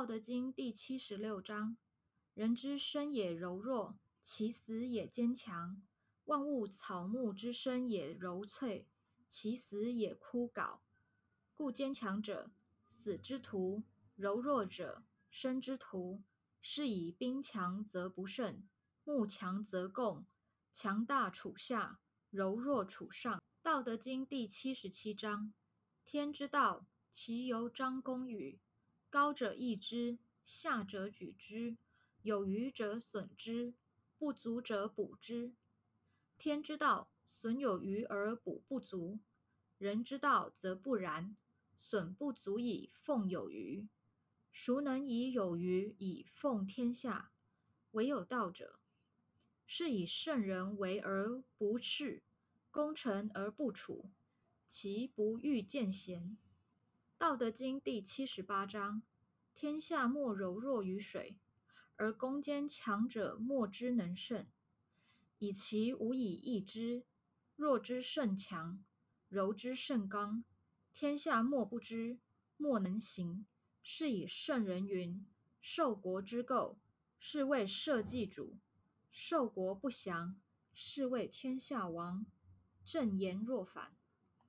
道德经第76章：人之生也柔弱，其死也坚强。万物草木之生也柔脆，其死也枯槁。故坚强者，死之徒；柔弱者，生之徒。是以兵强则不胜，木强则共。强大处下，柔弱处上。道德经第77章：天之道，其由张公予。高者抑之，下者举之。有余者损之，不足者补之。天之道，损有余而补不足；人之道则不然，损不足以奉有余。孰能以有余以奉天下？唯有道者。是以圣人为而不恃，功成而不处，其不欲见贤。道德经第78章：天下莫柔弱于水，而攻坚强者莫之能胜。以其无以易之，弱之甚强，柔之甚刚。天下莫不知，莫能行。是以圣人云：受国之垢，是谓社稷主；受国不祥，是谓天下王。正言若反。